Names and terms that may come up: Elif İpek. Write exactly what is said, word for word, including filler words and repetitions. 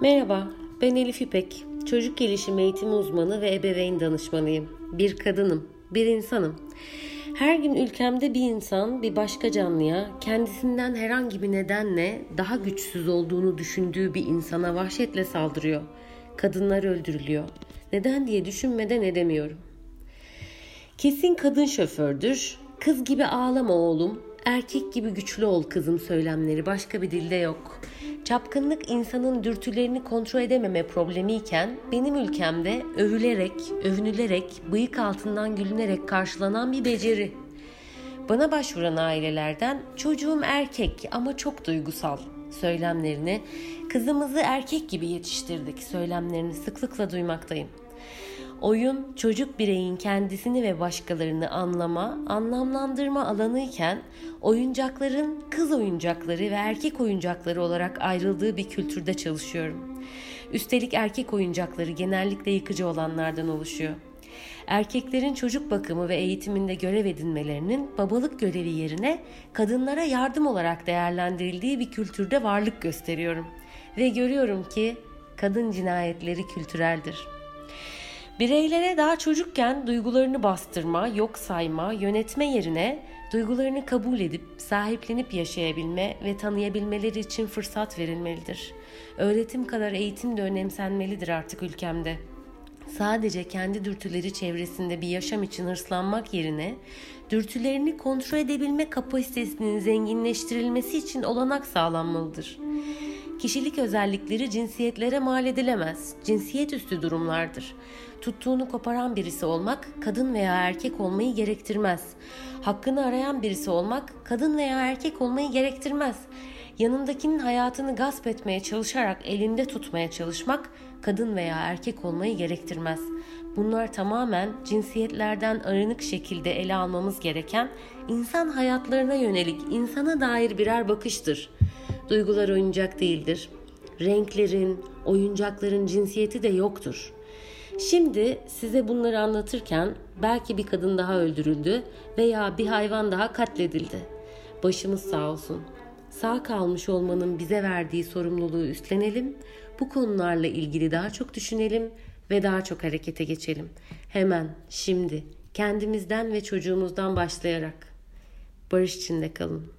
Merhaba, ben Elif İpek. Çocuk gelişim eğitimi uzmanı ve ebeveyn danışmanıyım. Bir kadınım, bir insanım. Her gün ülkemde bir insan bir başka canlıya, kendisinden herhangi bir nedenle daha güçsüz olduğunu düşündüğü bir insana vahşetle saldırıyor. Kadınlar öldürülüyor. Neden diye düşünmeden edemiyorum. Kesin kadın şofördür. Kız gibi ağlama oğlum, erkek gibi güçlü ol kızım söylemleri başka bir dilde yok. Çapkınlık insanın dürtülerini kontrol edememe problemiyken benim ülkemde övülerek, övünülerek, bıyık altından gülünerek karşılanan bir beceri. Bana başvuran ailelerden çocuğum erkek ama çok duygusal söylemlerini, kızımızı erkek gibi yetiştirdik söylemlerini sıklıkla duymaktayım. Oyun çocuk bireyin kendisini ve başkalarını anlama, anlamlandırma alanıyken oyuncakların kız oyuncakları ve erkek oyuncakları olarak ayrıldığı bir kültürde çalışıyorum. Üstelik erkek oyuncakları genellikle yıkıcı olanlardan oluşuyor. Erkeklerin çocuk bakımı ve eğitiminde görev edinmelerinin babalık görevi yerine kadınlara yardım olarak değerlendirildiği bir kültürde varlık gösteriyorum. Ve görüyorum ki kadın cinayetleri kültüreldir. Bireylere daha çocukken duygularını bastırma, yok sayma, yönetme yerine duygularını kabul edip, sahiplenip yaşayabilme ve tanıyabilmeleri için fırsat verilmelidir. Öğretim kadar eğitim de önemsenmelidir artık ülkemde. Sadece kendi dürtüleri çevresinde bir yaşam için hırslanmak yerine, dürtülerini kontrol edebilme kapasitesinin zenginleştirilmesi için olanak sağlanmalıdır. Kişilik özellikleri cinsiyetlere mal edilemez, cinsiyet üstü durumlardır. Tuttuğunu koparan birisi olmak, kadın veya erkek olmayı gerektirmez. Hakkını arayan birisi olmak, kadın veya erkek olmayı gerektirmez. Yanındakinin hayatını gasp etmeye çalışarak elinde tutmaya çalışmak, kadın veya erkek olmayı gerektirmez. Bunlar tamamen cinsiyetlerden arınık şekilde ele almamız gereken, insan hayatlarına yönelik insana dair birer bakıştır. Duygular oyuncak değildir. Renklerin, oyuncakların cinsiyeti de yoktur. Şimdi size bunları anlatırken belki bir kadın daha öldürüldü veya bir hayvan daha katledildi. Başımız sağ olsun. Sağ kalmış olmanın bize verdiği sorumluluğu üstlenelim, bu konularla ilgili daha çok düşünelim ve daha çok harekete geçelim. Hemen, şimdi, kendimizden ve çocuğumuzdan başlayarak. Barış içinde kalın.